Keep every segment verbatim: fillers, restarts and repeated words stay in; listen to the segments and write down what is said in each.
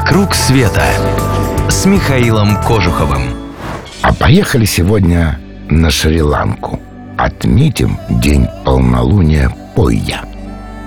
«Вокруг света» с Михаилом Кожуховым. А поехали сегодня на Шри-Ланку. Отметим день полнолуния Пойя.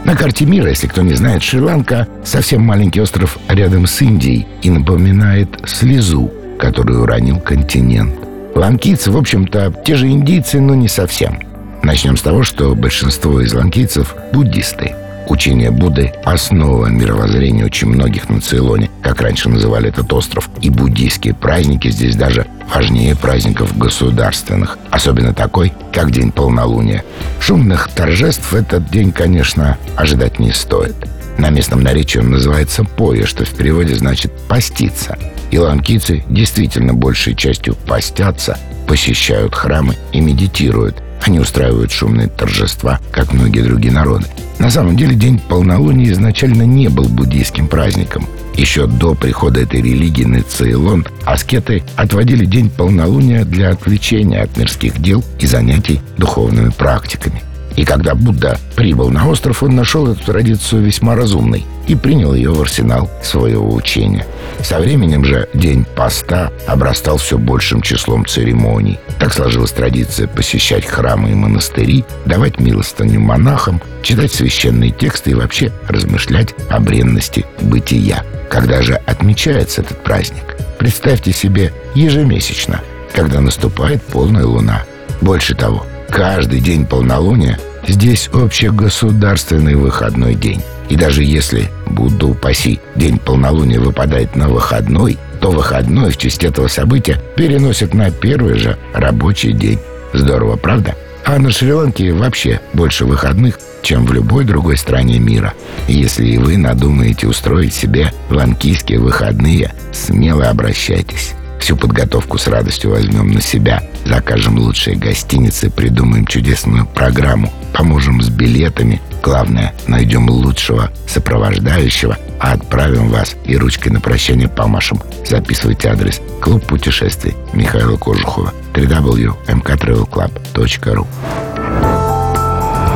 На карте мира, если кто не знает, Шри-Ланка – совсем маленький остров рядом с Индией и напоминает слезу, которую уронил континент. Ланкийцы, в общем-то, те же индийцы, но не совсем. Начнем с того, что большинство из ланкийцев – буддисты. Учение Будды – основа мировоззрения очень многих на Цейлоне, как раньше называли этот остров. И буддийские праздники здесь даже важнее праздников государственных, особенно такой, как День полнолуния. Шумных торжеств в этот день, конечно, ожидать не стоит. На местном наречии он называется «пойя», что в переводе значит «поститься». И ланкийцы действительно большей частью постятся, посещают храмы и медитируют. Они устраивают шумные торжества, как многие другие народы. На самом деле, день полнолуния изначально не был буддийским праздником. Еще до прихода этой религии на Цейлон аскеты отводили день полнолуния для отвлечения от мирских дел и занятий духовными практиками. И когда Будда прибыл на остров, он нашел эту традицию весьма разумной и принял ее в арсенал своего учения. Со временем же день поста обрастал все большим числом церемоний. Так сложилась традиция посещать храмы и монастыри, давать милостыню монахам, читать священные тексты и вообще размышлять о бренности бытия. Когда же отмечается этот праздник? Представьте себе ежемесячно, когда наступает полная луна. Больше того, каждый день полнолуния здесь общегосударственный выходной день. И даже если, Будда упаси, день полнолуния выпадает на выходной, то выходной в честь этого события переносят на первый же рабочий день. Здорово, правда? А на Шри-Ланке вообще больше выходных, чем в любой другой стране мира. Если и вы надумаете устроить себе ланкийские выходные, смело обращайтесь. Всю подготовку с радостью возьмем на себя. Закажем лучшие гостиницы, придумаем чудесную программу, поможем с билетами. Главное, найдем лучшего сопровождающего, а отправим вас и ручкой на прощание помашем. Записывайте адрес. Клуб путешествий Михаила Кожухова. дабл ю дабл ю дабл ю точка эм ка трэвел клаб точка ру.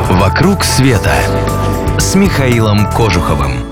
«Вокруг света» с Михаилом Кожуховым.